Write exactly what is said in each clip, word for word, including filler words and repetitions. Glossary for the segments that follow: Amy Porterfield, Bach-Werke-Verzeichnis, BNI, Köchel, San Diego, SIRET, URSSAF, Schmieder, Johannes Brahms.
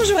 Bonjour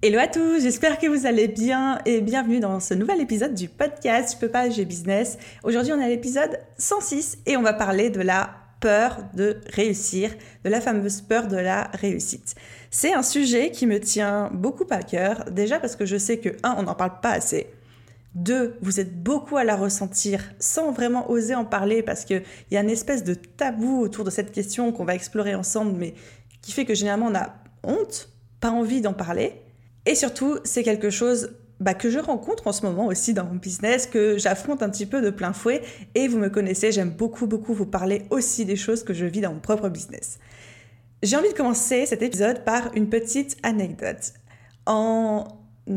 Hello à tous, j'espère que vous allez bien et bienvenue dans ce nouvel épisode du podcast Je peux pas, j'ai business. Aujourd'hui on a l'épisode cent six et on va parler de la peur de réussir, de la fameuse peur de la réussite. C'est un sujet qui me tient beaucoup à cœur, déjà parce que je sais que un, on n'en parle pas assez. Deux, vous êtes beaucoup à la ressentir sans vraiment oser en parler parce qu'il y a une espèce de tabou autour de cette question qu'on va explorer ensemble mais qui fait que généralement on a honte, pas envie d'en parler. Et surtout, c'est quelque chose bah, que je rencontre en ce moment aussi dans mon business, que j'affronte un petit peu de plein fouet. Et vous me connaissez, j'aime beaucoup, beaucoup vous parler aussi des choses que je vis dans mon propre business. J'ai envie de commencer cet épisode par une petite anecdote. En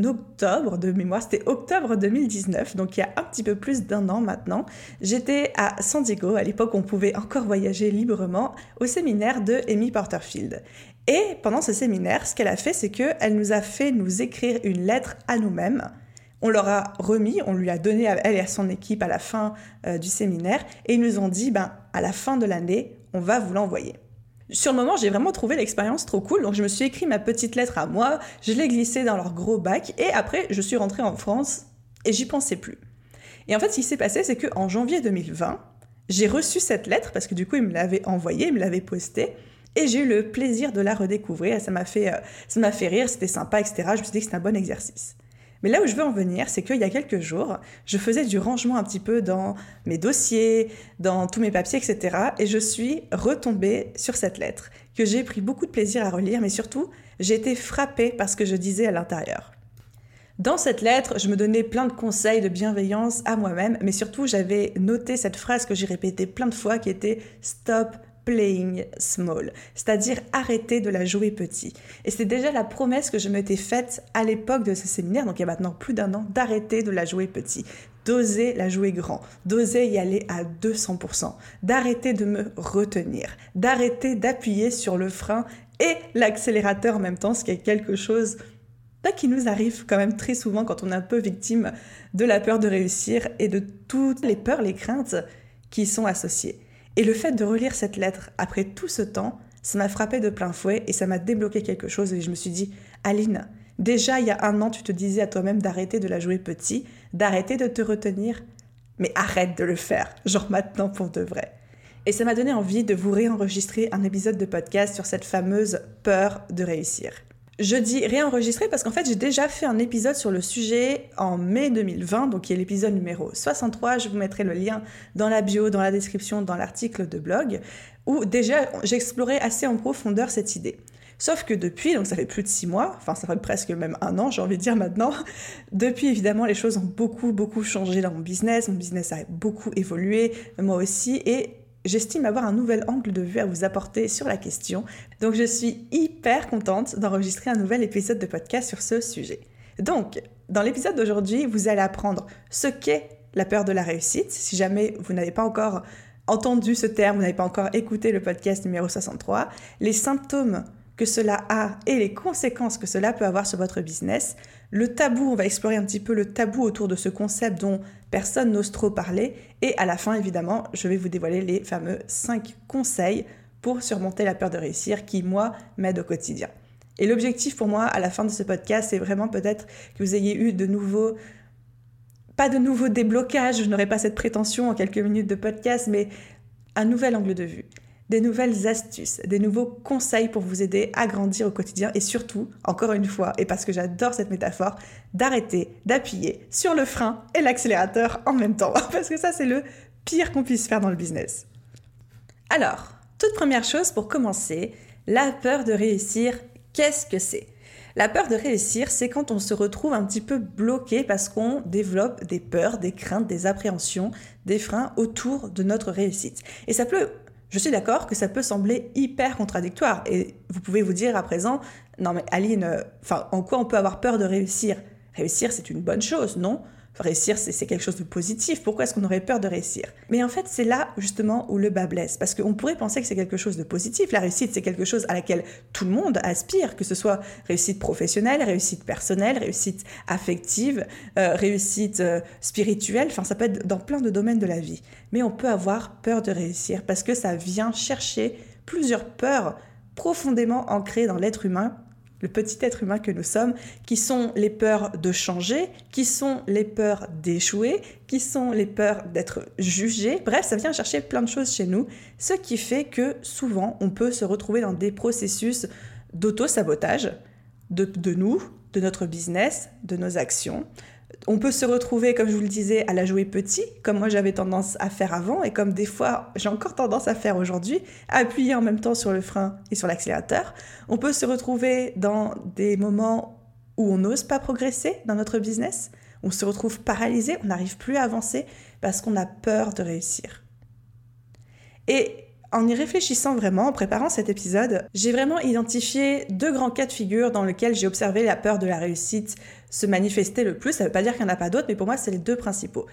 octobre, de mémoire, c'était octobre deux mille dix-neuf, donc il y a un petit peu plus d'un an maintenant, j'étais à San Diego, à l'époque on pouvait encore voyager librement, au séminaire de Amy Porterfield. Et pendant ce séminaire, ce qu'elle a fait, c'est qu'elle nous a fait nous écrire une lettre à nous-mêmes. On leur a remis, on lui a donné à elle et à son équipe à la fin euh, du séminaire. Et ils nous ont dit, ben, à la fin de l'année, on va vous l'envoyer. Sur le moment, j'ai vraiment trouvé l'expérience trop cool. Donc, je me suis écrit ma petite lettre à moi, je l'ai glissée dans leur gros bac. Et après, je suis rentrée en France et j'y pensais plus. Et en fait, ce qui s'est passé, c'est qu'en janvier deux mille vingt, j'ai reçu cette lettre parce que du coup, ils me l'avaient envoyée, ils me l'avaient postée. Et j'ai eu le plaisir de la redécouvrir, ça m'a fait, ça m'a fait rire, c'était sympa, et cetera. Je me suis dit que c'était un bon exercice. Mais là où je veux en venir, c'est qu'il y a quelques jours, je faisais du rangement un petit peu dans mes dossiers, dans tous mes papiers, et cetera. Et je suis retombée sur cette lettre, que j'ai pris beaucoup de plaisir à relire, mais surtout, j'ai été frappée par ce que je disais à l'intérieur. Dans cette lettre, je me donnais plein de conseils de bienveillance à moi-même, mais surtout, j'avais noté cette phrase que j'ai répétée plein de fois, qui était « Stop ». Playing small, c'est-à-dire arrêter de la jouer petit. Et c'est déjà la promesse que je m'étais faite à l'époque de ce séminaire, donc il y a maintenant plus d'un an, d'arrêter de la jouer petit, d'oser la jouer grand, d'oser y aller à deux cents pour cent, d'arrêter de me retenir, d'arrêter d'appuyer sur le frein et l'accélérateur en même temps, ce qui est quelque chose bah, qui nous arrive quand même très souvent quand on est un peu victime de la peur de réussir et de toutes les peurs, les craintes qui y sont associées. Et le fait de relire cette lettre après tout ce temps, ça m'a frappé de plein fouet et ça m'a débloqué quelque chose. Et je me suis dit, Aline, déjà il y a un an, tu te disais à toi-même d'arrêter de la jouer petit, d'arrêter de te retenir, mais arrête de le faire, genre maintenant pour de vrai. Et ça m'a donné envie de vous réenregistrer un épisode de podcast sur cette fameuse peur de réussir. Je dis réenregistrer parce qu'en fait, j'ai déjà fait un épisode sur le sujet en mai deux mille vingt, donc qui est l'épisode numéro soixante-trois. Je vous mettrai le lien dans la bio, dans la description, dans l'article de blog, où déjà, j'explorais assez en profondeur cette idée. Sauf que depuis, donc ça fait plus de six mois, enfin ça fait presque même un an, j'ai envie de dire maintenant, depuis évidemment, les choses ont beaucoup, beaucoup changé dans mon business. Mon business a beaucoup évolué, moi aussi, et j'estime avoir un nouvel angle de vue à vous apporter sur la question, donc je suis hyper contente d'enregistrer un nouvel épisode de podcast sur ce sujet. Donc, dans l'épisode d'aujourd'hui, vous allez apprendre ce qu'est la peur de la réussite. Si jamais vous n'avez pas encore entendu ce terme, vous n'avez pas encore écouté le podcast numéro soixante-trois, les symptômes que cela a et les conséquences que cela peut avoir sur votre business. Le tabou, on va explorer un petit peu le tabou autour de ce concept dont personne n'ose trop parler. Et à la fin, évidemment, je vais vous dévoiler les fameux cinq conseils pour surmonter la peur de réussir qui, moi, m'aident au quotidien. Et l'objectif pour moi, à la fin de ce podcast, c'est vraiment peut-être que vous ayez eu de nouveaux... Pas de nouveaux déblocages, je n'aurai pas cette prétention en quelques minutes de podcast, mais un nouvel angle de vue. Des nouvelles astuces, des nouveaux conseils pour vous aider à grandir au quotidien et surtout, encore une fois, et parce que j'adore cette métaphore, d'arrêter d'appuyer sur le frein et l'accélérateur en même temps. Parce que ça, c'est le pire qu'on puisse faire dans le business. Alors, toute première chose pour commencer, la peur de réussir, qu'est-ce que c'est ? La peur de réussir, c'est quand on se retrouve un petit peu bloqué parce qu'on développe des peurs, des craintes, des appréhensions, des freins autour de notre réussite. Et ça peut... Je suis d'accord que ça peut sembler hyper contradictoire et vous pouvez vous dire à présent « Non mais Aline, enfin, en quoi on peut avoir peur de réussir ? Réussir, c'est une bonne chose, non ? Réussir, c'est, c'est quelque chose de positif. Pourquoi est-ce qu'on aurait peur de réussir ? Mais en fait, c'est là, justement, où le bât blesse. Parce qu'on pourrait penser que c'est quelque chose de positif. La réussite, c'est quelque chose à laquelle tout le monde aspire, que ce soit réussite professionnelle, réussite personnelle, réussite affective, euh, réussite euh, spirituelle. Enfin, ça peut être dans plein de domaines de la vie. Mais on peut avoir peur de réussir parce que ça vient chercher plusieurs peurs profondément ancrées dans l'être humain, le petit être humain que nous sommes, qui sont les peurs de changer, qui sont les peurs d'échouer, qui sont les peurs d'être jugé. Bref, ça vient chercher plein de choses chez nous, ce qui fait que souvent, on peut se retrouver dans des processus d'auto-sabotage de, de nous, de notre business, de nos actions. On peut se retrouver, comme je vous le disais, à la jouer petit, comme moi j'avais tendance à faire avant et comme des fois j'ai encore tendance à faire aujourd'hui, à appuyer en même temps sur le frein et sur l'accélérateur. On peut se retrouver dans des moments où on n'ose pas progresser dans notre business, on se retrouve paralysé, on n'arrive plus à avancer parce qu'on a peur de réussir. Et en y réfléchissant vraiment, en préparant cet épisode, j'ai vraiment identifié deux grands cas de figure dans lesquels j'ai observé la peur de la réussite se manifester le plus. Ça ne veut pas dire qu'il n'y en a pas d'autres, mais pour moi, c'est les deux principaux.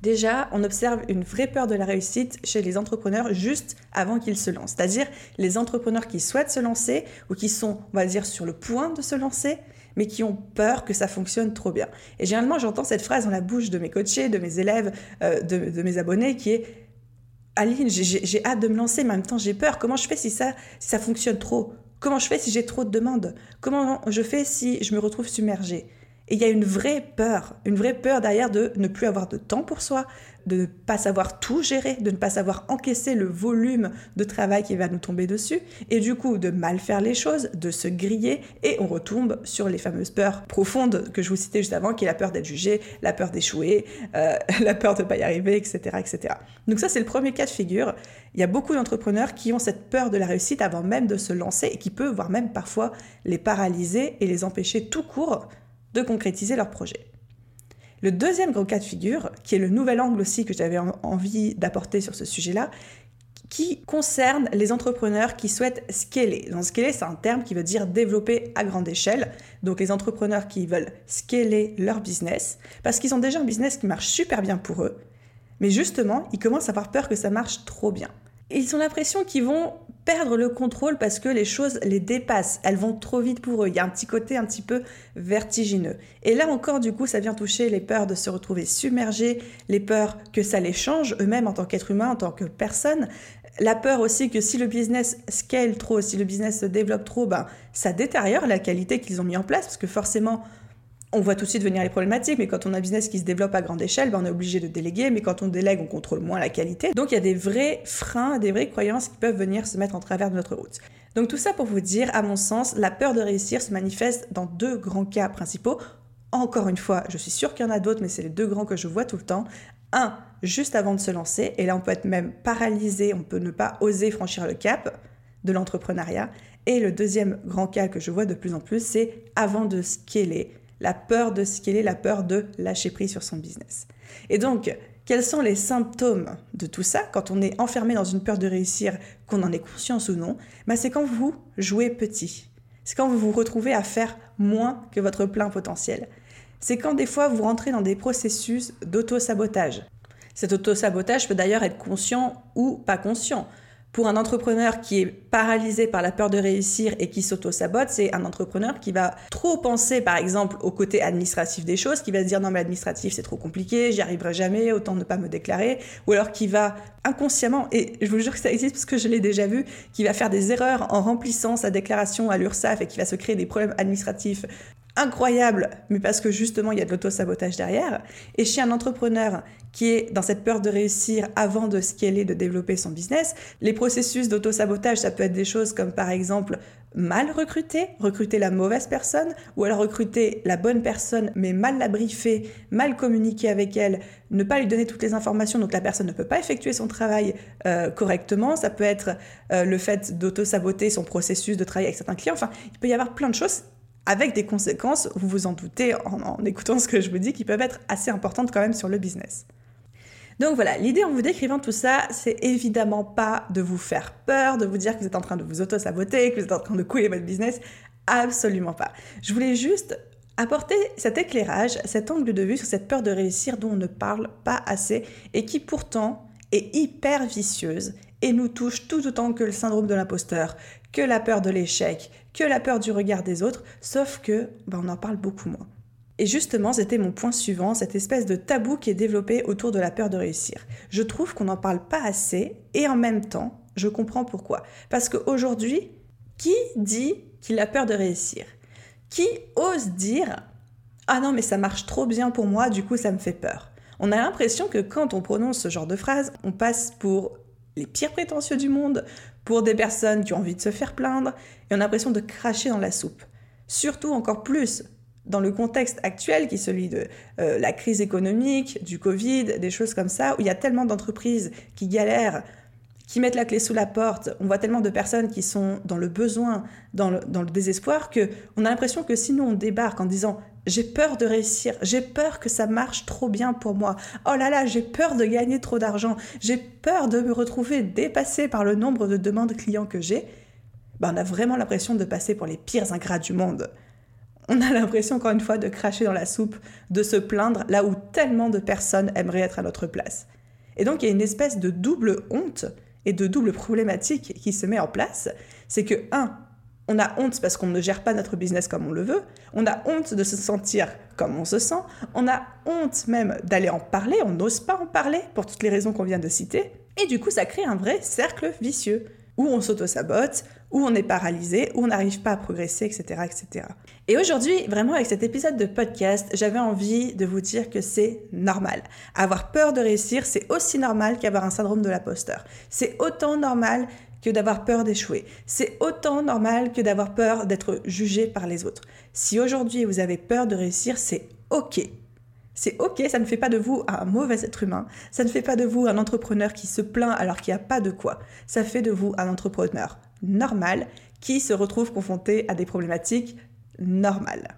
Déjà, on observe une vraie peur de la réussite chez les entrepreneurs juste avant qu'ils se lancent. C'est-à-dire les entrepreneurs qui souhaitent se lancer ou qui sont, on va dire, sur le point de se lancer, mais qui ont peur que ça fonctionne trop bien. Et généralement, j'entends cette phrase dans la bouche de mes coachés, de mes élèves, euh, de, de mes abonnés qui est « Aline, j'ai, j'ai hâte de me lancer, mais en même temps j'ai peur. Comment je fais si ça, si ça fonctionne trop ? Comment je fais si j'ai trop de demandes ? Comment je fais si je me retrouve submergée ?» Et il y a une vraie peur, une vraie peur derrière de ne plus avoir de temps pour soi, de ne pas savoir tout gérer, de ne pas savoir encaisser le volume de travail qui va nous tomber dessus, et du coup de mal faire les choses, de se griller, et on retombe sur les fameuses peurs profondes que je vous citais juste avant, qui est la peur d'être jugé, la peur d'échouer, euh, la peur de ne pas y arriver, et cetera, et cetera. Donc ça, c'est le premier cas de figure. Il y a beaucoup d'entrepreneurs qui ont cette peur de la réussite avant même de se lancer, et qui peut, voire même parfois, les paralyser et les empêcher tout court de concrétiser leur projet. Le deuxième gros cas de figure, qui est le nouvel angle aussi que j'avais envie d'apporter sur ce sujet-là, qui concerne les entrepreneurs qui souhaitent scaler. Donc scaler, c'est un terme qui veut dire développer à grande échelle. Donc les entrepreneurs qui veulent scaler leur business, parce qu'ils ont déjà un business qui marche super bien pour eux, mais justement, ils commencent à avoir peur que ça marche trop bien. Ils ont l'impression qu'ils vont perdre le contrôle parce que les choses les dépassent, elles vont trop vite pour eux, il y a un petit côté un petit peu vertigineux. Et là encore, du coup, ça vient toucher les peurs de se retrouver submergés, les peurs que ça les change eux-mêmes en tant qu'être humain, en tant que personne, la peur aussi que si le business scale trop, si le business se développe trop, ben, ça détériore la qualité qu'ils ont mis en place parce que forcément, on voit tout de suite venir les problématiques, mais quand on a un business qui se développe à grande échelle, ben on est obligé de déléguer, mais quand on délègue, on contrôle moins la qualité. Donc il y a des vrais freins, des vraies croyances qui peuvent venir se mettre en travers de notre route. Donc tout ça pour vous dire, à mon sens, la peur de réussir se manifeste dans deux grands cas principaux. Encore une fois, je suis sûre qu'il y en a d'autres, mais c'est les deux grands que je vois tout le temps. Un, juste avant de se lancer, et là on peut être même paralysé, on peut ne pas oser franchir le cap de l'entrepreneuriat. Et le deuxième grand cas que je vois de plus en plus, c'est avant de scaler. La peur de scaler, la peur de lâcher prise sur son business. Et donc, quels sont les symptômes de tout ça quand on est enfermé dans une peur de réussir, qu'on en ait conscience ou non ? Bah, c'est quand vous jouez petit. C'est quand vous vous retrouvez à faire moins que votre plein potentiel. C'est quand des fois vous rentrez dans des processus d'auto-sabotage. Cet auto-sabotage peut d'ailleurs être conscient ou pas conscient. Pour un entrepreneur qui est paralysé par la peur de réussir et qui s'auto-sabote, c'est un entrepreneur qui va trop penser, par exemple, au côté administratif des choses, qui va se dire « non mais administratif, c'est trop compliqué, j'y arriverai jamais, autant ne pas me déclarer », ou alors qui va inconsciemment, et je vous jure que ça existe parce que je l'ai déjà vu, qui va faire des erreurs en remplissant sa déclaration à l'URSSAF et qui va se créer des problèmes administratifs incroyables, mais parce que justement il y a de l'auto-sabotage derrière. Et chez un entrepreneur qui est dans cette peur de réussir avant de scaler, de développer son business. Les processus d'auto-sabotage, ça peut être des choses comme par exemple mal recruter, recruter la mauvaise personne, ou alors recruter la bonne personne mais mal la briefer, mal communiquer avec elle, ne pas lui donner toutes les informations, donc la personne ne peut pas effectuer son travail euh, correctement. Ça peut être euh, le fait d'auto-saboter son processus de travail avec certains clients. Enfin, il peut y avoir plein de choses avec des conséquences, vous vous en doutez en, en écoutant ce que je vous dis, qui peuvent être assez importantes quand même sur le business. Donc voilà, l'idée en vous décrivant tout ça, c'est évidemment pas de vous faire peur, de vous dire que vous êtes en train de vous auto-saboter, que vous êtes en train de couler votre business, absolument pas. Je voulais juste Apporter cet éclairage, cet angle de vue sur cette peur de réussir dont on ne parle pas assez et qui pourtant est hyper vicieuse et nous touche tout autant que le syndrome de l'imposteur, que la peur de l'échec, que la peur du regard des autres, sauf que ben, on en parle beaucoup moins. Et justement, c'était mon point suivant, cette espèce de tabou qui est développé autour de la peur de réussir. Je trouve qu'on n'en parle pas assez et en même temps, je comprends pourquoi. Parce qu'aujourd'hui, qui dit qu'il a peur de réussir ? Qui ose dire « Ah non, mais ça marche trop bien pour moi, du coup ça me fait peur ». On a l'impression que quand on prononce ce genre de phrase, on passe pour les pires prétentieux du monde, pour des personnes qui ont envie de se faire plaindre, et on a l'impression de cracher dans la soupe. Surtout encore plus dans le contexte actuel qui est celui de euh, la crise économique, du Covid, des choses comme ça, où il y a tellement d'entreprises qui galèrent, qui mettent la clé sous la porte. On voit tellement de personnes qui sont dans le besoin, dans le, dans le désespoir, qu'on a l'impression que si nous on débarque en disant « j'ai peur de réussir, j'ai peur que ça marche trop bien pour moi, oh là là, j'ai peur de gagner trop d'argent, j'ai peur de me retrouver dépassée par le nombre de demandes clients que j'ai ben, », on a vraiment l'impression de passer pour les pires ingrats du monde. On a l'impression, encore une fois, de cracher dans la soupe, de se plaindre là où tellement de personnes aimeraient être à notre place. Et donc, il y a une espèce de double honte et de double problématique qui se met en place. C'est que, un, on a honte parce qu'on ne gère pas notre business comme on le veut, on a honte de se sentir comme on se sent, on a honte même d'aller en parler, on n'ose pas en parler pour toutes les raisons qu'on vient de citer, et du coup, ça crée un vrai cercle vicieux. Où on s'auto-sabote, où on est paralysé, où on n'arrive pas à progresser, et cetera, et cetera. Et aujourd'hui, vraiment avec cet épisode de podcast, j'avais envie de vous dire que c'est normal. Avoir peur de réussir, c'est aussi normal qu'avoir un syndrome de l'imposteur. C'est autant normal que d'avoir peur d'échouer. C'est autant normal que d'avoir peur d'être jugé par les autres. Si aujourd'hui vous avez peur de réussir, c'est ok. C'est ok, ça ne fait pas de vous un mauvais être humain, ça ne fait pas de vous un entrepreneur qui se plaint alors qu'il n'y a pas de quoi. Ça fait de vous un entrepreneur normal qui se retrouve confronté à des problématiques normales.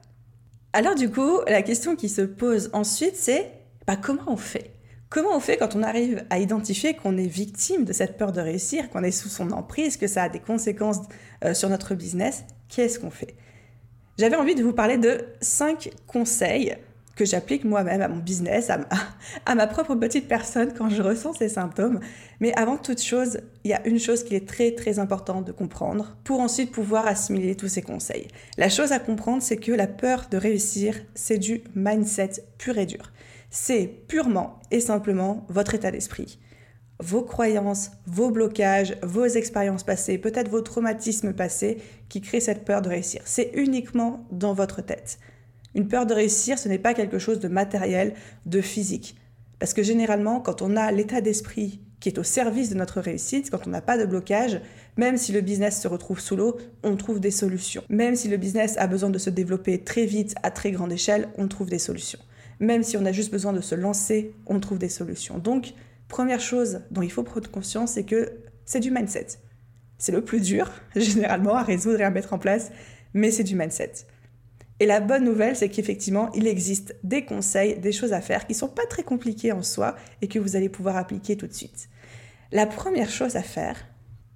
Alors du coup, la question qui se pose ensuite, c'est bah, comment on fait ? Comment on fait quand on arrive à identifier qu'on est victime de cette peur de réussir, qu'on est sous son emprise, que ça a des conséquences euh, sur notre business ? Qu'est-ce qu'on fait ? J'avais envie de vous parler de cinq conseils que j'applique moi-même à mon business, à ma, à ma propre petite personne quand je ressens ces symptômes. Mais avant toute chose, il y a une chose qui est très très importante de comprendre pour ensuite pouvoir assimiler tous ces conseils. La chose à comprendre, c'est que la peur de réussir, c'est du mindset pur et dur. C'est purement et simplement votre état d'esprit, vos croyances, vos blocages, vos expériences passées, peut-être vos traumatismes passés qui créent cette peur de réussir. C'est uniquement dans votre tête. Une peur de réussir, ce n'est pas quelque chose de matériel, de physique. Parce que généralement, quand on a l'état d'esprit qui est au service de notre réussite, quand on n'a pas de blocage, même si le business se retrouve sous l'eau, on trouve des solutions. Même si le business a besoin de se développer très vite, à très grande échelle, on trouve des solutions. Même si on a juste besoin de se lancer, on trouve des solutions. Donc, première chose dont il faut prendre conscience, c'est que c'est du mindset. C'est le plus dur, généralement, à résoudre et à mettre en place, mais c'est du mindset. Et la bonne nouvelle, c'est qu'effectivement, il existe des conseils, des choses à faire qui ne sont pas très compliquées en soi et que vous allez pouvoir appliquer tout de suite. La première chose à faire,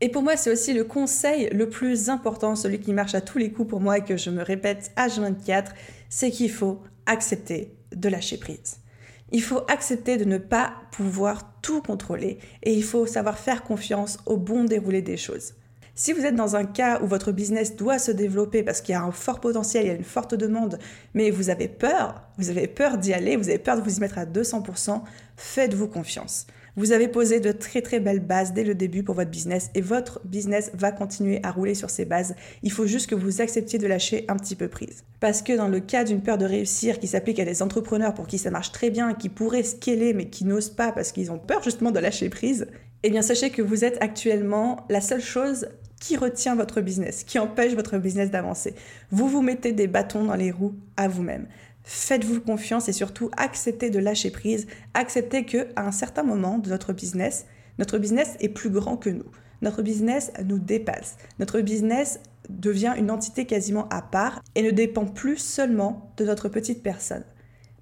et pour moi c'est aussi le conseil le plus important, celui qui marche à tous les coups pour moi et que je me répète H vingt-quatre, c'est qu'il faut accepter de lâcher prise. Il faut accepter de ne pas pouvoir tout contrôler et il faut savoir faire confiance au bon déroulé des choses. Si vous êtes dans un cas où votre business doit se développer parce qu'il y a un fort potentiel, il y a une forte demande, mais vous avez peur, vous avez peur d'y aller, vous avez peur de vous y mettre à deux cents pour cent, faites-vous confiance. Vous avez posé de très très belles bases dès le début pour votre business et votre business va continuer à rouler sur ces bases. Il faut juste que vous acceptiez de lâcher un petit peu prise. Parce que dans le cas d'une peur de réussir qui s'applique à des entrepreneurs pour qui ça marche très bien, qui pourraient scaler mais qui n'osent pas parce qu'ils ont peur justement de lâcher prise, eh bien sachez que vous êtes actuellement la seule chose qui retient votre business, qui empêche votre business d'avancer. Vous vous mettez des bâtons dans les roues à vous-même. Faites-vous confiance et surtout acceptez de lâcher prise. Acceptez qu'à un certain moment de notre business, notre business est plus grand que nous. Notre business nous dépasse. Notre business devient une entité quasiment à part et ne dépend plus seulement de notre petite personne.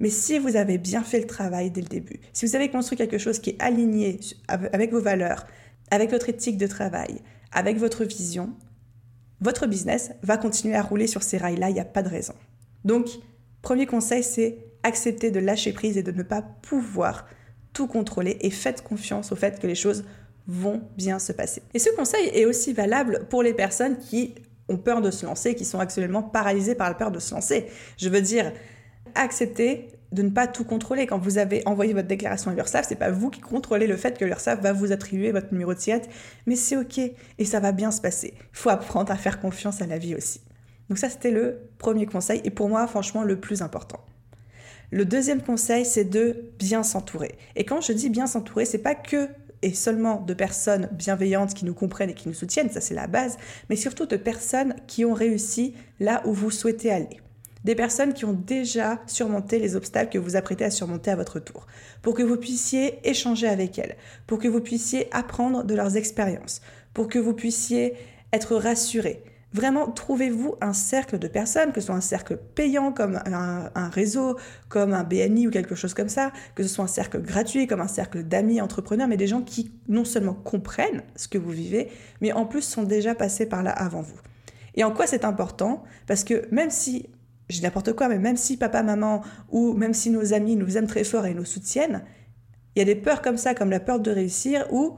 Mais si vous avez bien fait le travail dès le début, si vous avez construit quelque chose qui est aligné avec vos valeurs, avec votre éthique de travail, avec votre vision, votre business va continuer à rouler sur ces rails-là, il n'y a pas de raison. Donc, Premier conseil, c'est accepter de lâcher prise et de ne pas pouvoir tout contrôler et faites confiance au fait que les choses vont bien se passer. Et ce conseil est aussi valable pour les personnes qui ont peur de se lancer, qui sont actuellement paralysées par la peur de se lancer. Je veux dire, acceptez de ne pas tout contrôler. Quand vous avez envoyé votre déclaration à l'URSSAF, c'est pas vous qui contrôlez le fait que l'URSSAF va vous attribuer votre numéro de SIRET, mais c'est ok et ça va bien se passer. Il faut apprendre à faire confiance à la vie aussi. Donc ça, c'était le premier conseil et pour moi, franchement, le plus important. Le deuxième conseil, c'est de bien s'entourer. Et quand je dis bien s'entourer, c'est pas que et seulement de personnes bienveillantes qui nous comprennent et qui nous soutiennent, ça c'est la base, mais surtout de personnes qui ont réussi là où vous souhaitez aller. Des personnes qui ont déjà surmonté les obstacles que vous apprêtez à surmonter à votre tour, pour que vous puissiez échanger avec elles, pour que vous puissiez apprendre de leurs expériences, pour que vous puissiez être rassurés. Vraiment, trouvez-vous un cercle de personnes, que ce soit un cercle payant comme un, un réseau, comme un B N I ou quelque chose comme ça, que ce soit un cercle gratuit, comme un cercle d'amis entrepreneurs, mais des gens qui non seulement comprennent ce que vous vivez, mais en plus sont déjà passés par là avant vous. Et en quoi c'est important ? Parce que même si, je dis n'importe quoi, mais même si papa, maman, ou même si nos amis nous aiment très fort et nous soutiennent, il y a des peurs comme ça, comme la peur de réussir, où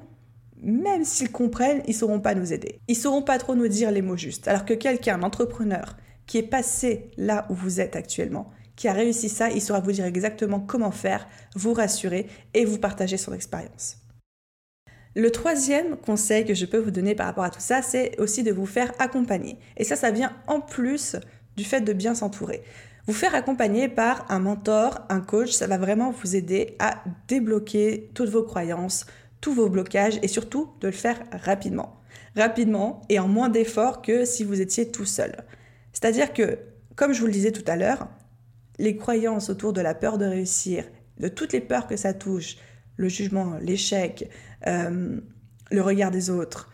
même s'ils comprennent, ils ne sauront pas nous aider. Ils ne sauront pas trop nous dire les mots justes. Alors que quelqu'un, un entrepreneur, qui est passé là où vous êtes actuellement, qui a réussi ça, il saura vous dire exactement comment faire, vous rassurer et vous partager son expérience. Le troisième conseil que je peux vous donner par rapport à tout ça, c'est aussi de vous faire accompagner. Et ça, ça vient en plus du fait de bien s'entourer. Vous faire accompagner par un mentor, un coach, ça va vraiment vous aider à débloquer toutes vos croyances, tous vos blocages et surtout de le faire rapidement. Rapidement et en moins d'efforts que si vous étiez tout seul. C'est-à-dire que, comme je vous le disais tout à l'heure, les croyances autour de la peur de réussir, de toutes les peurs que ça touche, le jugement, l'échec, euh, le regard des autres,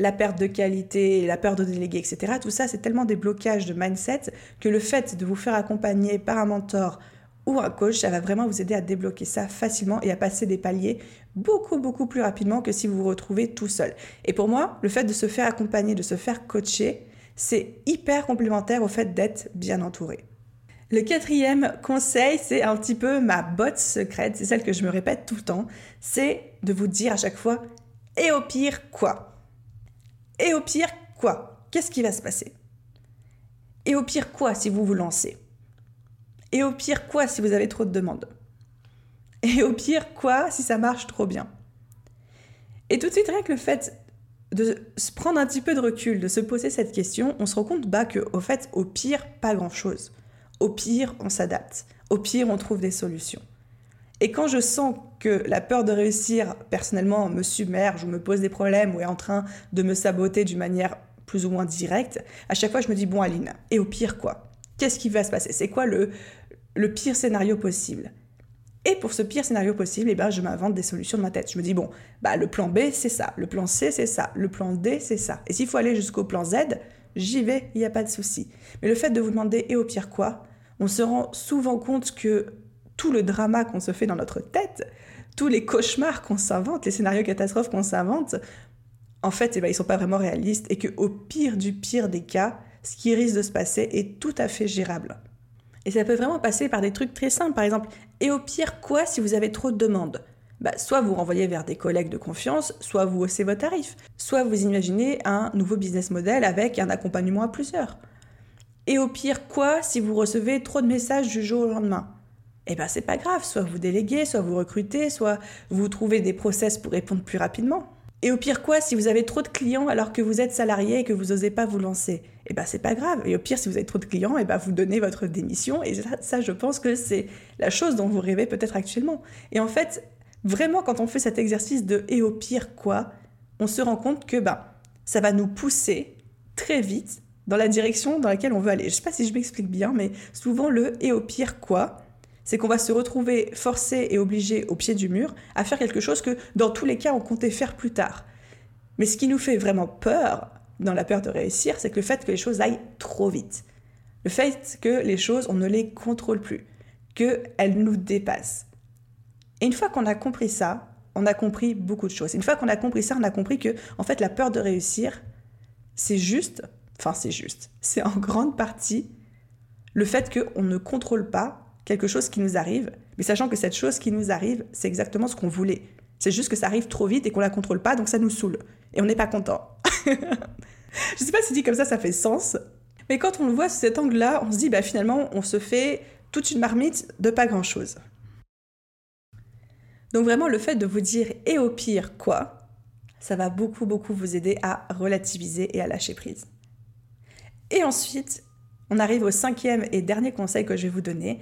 la perte de qualité, la peur de déléguer, et cetera. Tout ça, c'est tellement des blocages de mindset que le fait de vous faire accompagner par un mentor ou un coach, ça va vraiment vous aider à débloquer ça facilement et à passer des paliers beaucoup, beaucoup plus rapidement que si vous vous retrouvez tout seul. Et pour moi, le fait de se faire accompagner, de se faire coacher, c'est hyper complémentaire au fait d'être bien entouré. Le quatrième conseil, c'est un petit peu ma botte secrète, c'est celle que je me répète tout le temps, c'est de vous dire à chaque fois « et au pire, quoi ?»« Et au pire, quoi ?»« Qu'est-ce qui va se passer ?»« Et au pire, quoi ?» si vous vous lancez. Et au pire, quoi si vous avez trop de demandes ? Et au pire, quoi si ça marche trop bien ? Et tout de suite, rien que le fait de se prendre un petit peu de recul, de se poser cette question, on se rend compte bah, qu'au fait, au pire, pas grand-chose. Au pire, on s'adapte. Au pire, on trouve des solutions. Et quand je sens que la peur de réussir, personnellement, me submerge ou me pose des problèmes ou est en train de me saboter d'une manière plus ou moins directe, à chaque fois, je me dis « bon, Aline, et au pire, quoi ?» Qu'est-ce qui va se passer ? C'est quoi le, le pire scénario possible ? Et pour ce pire scénario possible, eh ben, je m'invente des solutions de ma tête. Je me dis, bon, bah, le plan B, c'est ça. Le plan C, c'est ça. Le plan D, c'est ça. Et s'il faut aller jusqu'au plan Z, j'y vais, il n'y a pas de souci. Mais le fait de vous demander « et au pire quoi ?», on se rend souvent compte que tout le drama qu'on se fait dans notre tête, tous les cauchemars qu'on s'invente, les scénarios catastrophes qu'on s'invente, en fait, eh ben, ils ne sont pas vraiment réalistes et qu'au pire du pire des cas, ce qui risque de se passer est tout à fait gérable. Et ça peut vraiment passer par des trucs très simples, par exemple, et au pire quoi si vous avez trop de demandes ? Bah, soit vous renvoyez vers des collègues de confiance, soit vous haussez vos tarifs, soit vous imaginez un nouveau business model avec un accompagnement à plusieurs. Et au pire quoi si vous recevez trop de messages du jour au lendemain ? Eh bien c'est pas grave, soit vous déléguez, soit vous recrutez, soit vous trouvez des process pour répondre plus rapidement. Et au pire quoi, si vous avez trop de clients alors que vous êtes salarié et que vous n'osez pas vous lancer, eh ben c'est pas grave. Et au pire, si vous avez trop de clients, eh ben vous donnez votre démission. Et ça, ça, je pense que c'est la chose dont vous rêvez peut-être actuellement. Et en fait, vraiment, quand on fait cet exercice de « et au pire quoi », on se rend compte que ben, ça va nous pousser très vite dans la direction dans laquelle on veut aller. Je ne sais pas si je m'explique bien, mais souvent le « et au pire quoi », c'est qu'on va se retrouver forcé et obligé au pied du mur à faire quelque chose que, dans tous les cas, on comptait faire plus tard. Mais ce qui nous fait vraiment peur, dans la peur de réussir, c'est que le fait que les choses aillent trop vite. Le fait que les choses, on ne les contrôle plus, qu'elles nous dépassent. Et une fois qu'on a compris ça, on a compris beaucoup de choses. Une fois qu'on a compris ça, on a compris que, en fait, la peur de réussir, c'est juste, enfin c'est juste, c'est en grande partie le fait qu'on ne contrôle pas quelque chose qui nous arrive, mais sachant que cette chose qui nous arrive, c'est exactement ce qu'on voulait. C'est juste que ça arrive trop vite et qu'on la contrôle pas, donc ça nous saoule. Et on n'est pas content. Je sais pas si dit comme ça, ça fait sens. Mais quand on le voit sous cet angle-là, on se dit, bah finalement, on se fait toute une marmite de pas grand-chose. Donc vraiment, le fait de vous dire « et au pire, quoi ?», ça va beaucoup, beaucoup vous aider à relativiser et à lâcher prise. Et ensuite, on arrive au cinquième et dernier conseil que je vais vous donner.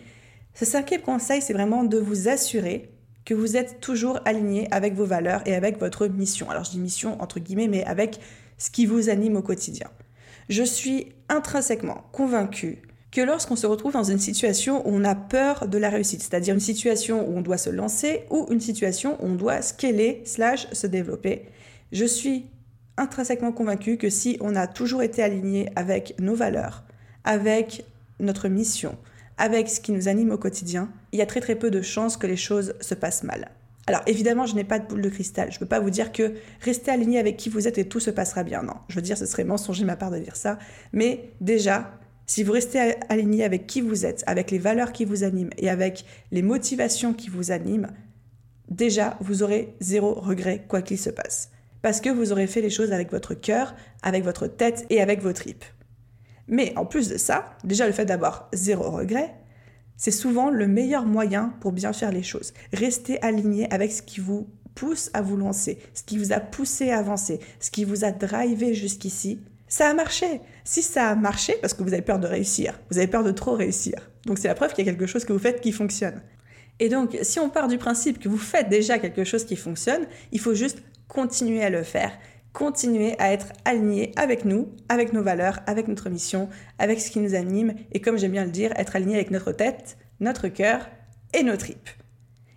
Ce cinquième conseil, c'est vraiment de vous assurer que vous êtes toujours aligné avec vos valeurs et avec votre mission. Alors je dis mission entre guillemets, mais avec ce qui vous anime au quotidien. Je suis intrinsèquement convaincue que lorsqu'on se retrouve dans une situation où on a peur de la réussite, c'est-à-dire une situation où on doit se lancer ou une situation où on doit scaler slash se développer, je suis intrinsèquement convaincue que si on a toujours été aligné avec nos valeurs, avec notre mission, avec ce qui nous anime au quotidien, il y a très très peu de chances que les choses se passent mal. Alors évidemment, je n'ai pas de boule de cristal, je ne peux pas vous dire que restez aligné avec qui vous êtes et tout se passera bien, non. Je veux dire, ce serait mensonger de ma part de dire ça, mais déjà, si vous restez aligné avec qui vous êtes, avec les valeurs qui vous animent et avec les motivations qui vous animent, déjà, vous aurez zéro regret quoi qu'il se passe. Parce que vous aurez fait les choses avec votre cœur, avec votre tête et avec vos tripes. Mais en plus de ça, déjà le fait d'avoir zéro regret, c'est souvent le meilleur moyen pour bien faire les choses. Restez aligné avec ce qui vous pousse à vous lancer, ce qui vous a poussé à avancer, ce qui vous a drivé jusqu'ici. Ça a marché. Si ça a marché, parce que vous avez peur de réussir, vous avez peur de trop réussir. Donc c'est la preuve qu'il y a quelque chose que vous faites qui fonctionne. Et donc, si on part du principe que vous faites déjà quelque chose qui fonctionne, il faut juste continuer à le faire, continuer à être aligné avec nous, avec nos valeurs, avec notre mission, avec ce qui nous anime, et comme j'aime bien le dire, être aligné avec notre tête, notre cœur et nos tripes.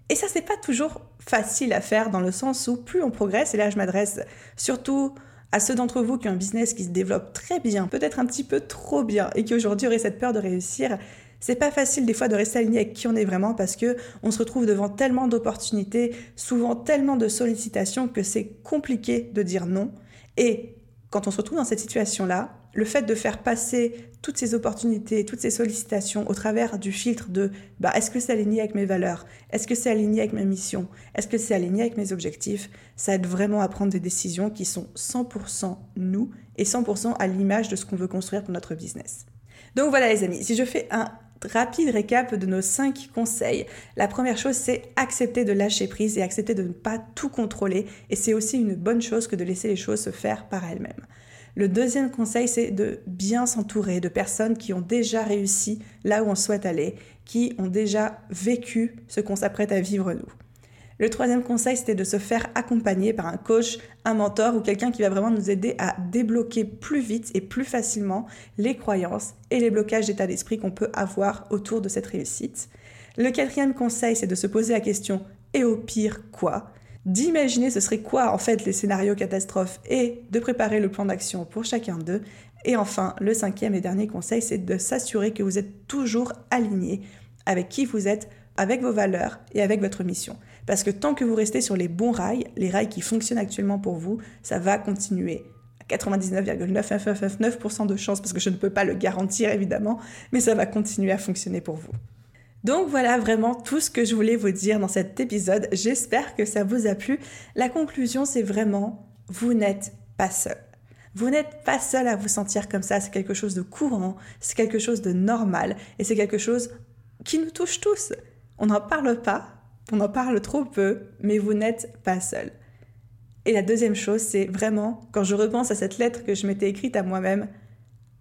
Et ça, c'est pas toujours facile à faire dans le sens où plus on progresse, et là je m'adresse surtout à ceux d'entre vous qui ont un business qui se développe très bien, peut-être un petit peu trop bien, et qui aujourd'hui auraient cette peur de réussir, c'est pas facile des fois de rester aligné avec qui on est vraiment parce que on se retrouve devant tellement d'opportunités, souvent tellement de sollicitations que c'est compliqué de dire non. Et quand on se retrouve dans cette situation-là, le fait de faire passer toutes ces opportunités, toutes ces sollicitations au travers du filtre de bah, est-ce que c'est aligné avec mes valeurs ? Est-ce que c'est aligné avec ma mission ? Est-ce que c'est aligné avec mes objectifs ? Ça aide vraiment à prendre des décisions qui sont cent pour cent nous et cent pour cent à l'image de ce qu'on veut construire pour notre business. Donc voilà les amis, si je fais un rapide récap de nos cinq conseils. La première chose, c'est accepter de lâcher prise et accepter de ne pas tout contrôler. Et c'est aussi une bonne chose que de laisser les choses se faire par elles-mêmes. Le deuxième conseil, c'est de bien s'entourer de personnes qui ont déjà réussi là où on souhaite aller, qui ont déjà vécu ce qu'on s'apprête à vivre nous. Le troisième conseil, c'était de se faire accompagner par un coach, un mentor ou quelqu'un qui va vraiment nous aider à débloquer plus vite et plus facilement les croyances et les blocages d'état d'esprit qu'on peut avoir autour de cette réussite. Le quatrième conseil, c'est de se poser la question « et au pire, quoi ?» D'imaginer ce serait quoi en fait les scénarios catastrophes et de préparer le plan d'action pour chacun d'eux. Et enfin, le cinquième et dernier conseil, c'est de s'assurer que vous êtes toujours aligné avec qui vous êtes, avec vos valeurs et avec votre mission. Parce que tant que vous restez sur les bons rails, les rails qui fonctionnent actuellement pour vous, ça va continuer. À quatre-vingt-dix-neuf virgule neuf neuf neuf neuf pour cent de chance, parce que je ne peux pas le garantir évidemment, mais ça va continuer à fonctionner pour vous. Donc voilà vraiment tout ce que je voulais vous dire dans cet épisode. J'espère que ça vous a plu. La conclusion, c'est vraiment, vous n'êtes pas seul. Vous n'êtes pas seul à vous sentir comme ça. C'est quelque chose de courant, c'est quelque chose de normal et c'est quelque chose qui nous touche tous. On n'en parle pas. On en parle trop peu, mais vous n'êtes pas seul. Et la deuxième chose, c'est vraiment, quand je repense à cette lettre que je m'étais écrite à moi-même,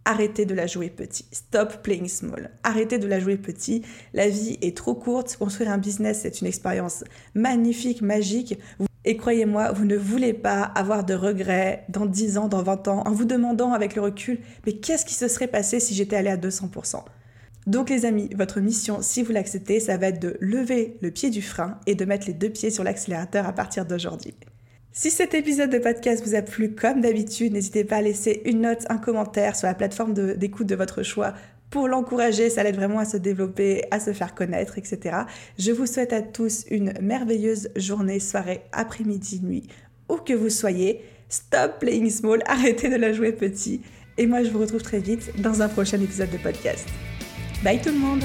arrêtez de la jouer petit. Stop playing small. Arrêtez de la jouer petit. La vie est trop courte. Construire un business, c'est une expérience magnifique, magique. Et croyez-moi, vous ne voulez pas avoir de regrets dans dix ans, dans vingt ans, en vous demandant avec le recul, mais qu'est-ce qui se serait passé si j'étais allée à deux cents pour cent ? Donc les amis, votre mission, si vous l'acceptez, ça va être de lever le pied du frein et de mettre les deux pieds sur l'accélérateur à partir d'aujourd'hui. Si cet épisode de podcast vous a plu, comme d'habitude, n'hésitez pas à laisser une note, un commentaire sur la plateforme de, d'écoute de votre choix pour l'encourager, ça l'aide vraiment à se développer, à se faire connaître, et cetera. Je vous souhaite à tous une merveilleuse journée, soirée, après-midi, nuit, où que vous soyez. Stop playing small, arrêtez de la jouer petit. Et moi, je vous retrouve très vite dans un prochain épisode de podcast. Bye tout le monde.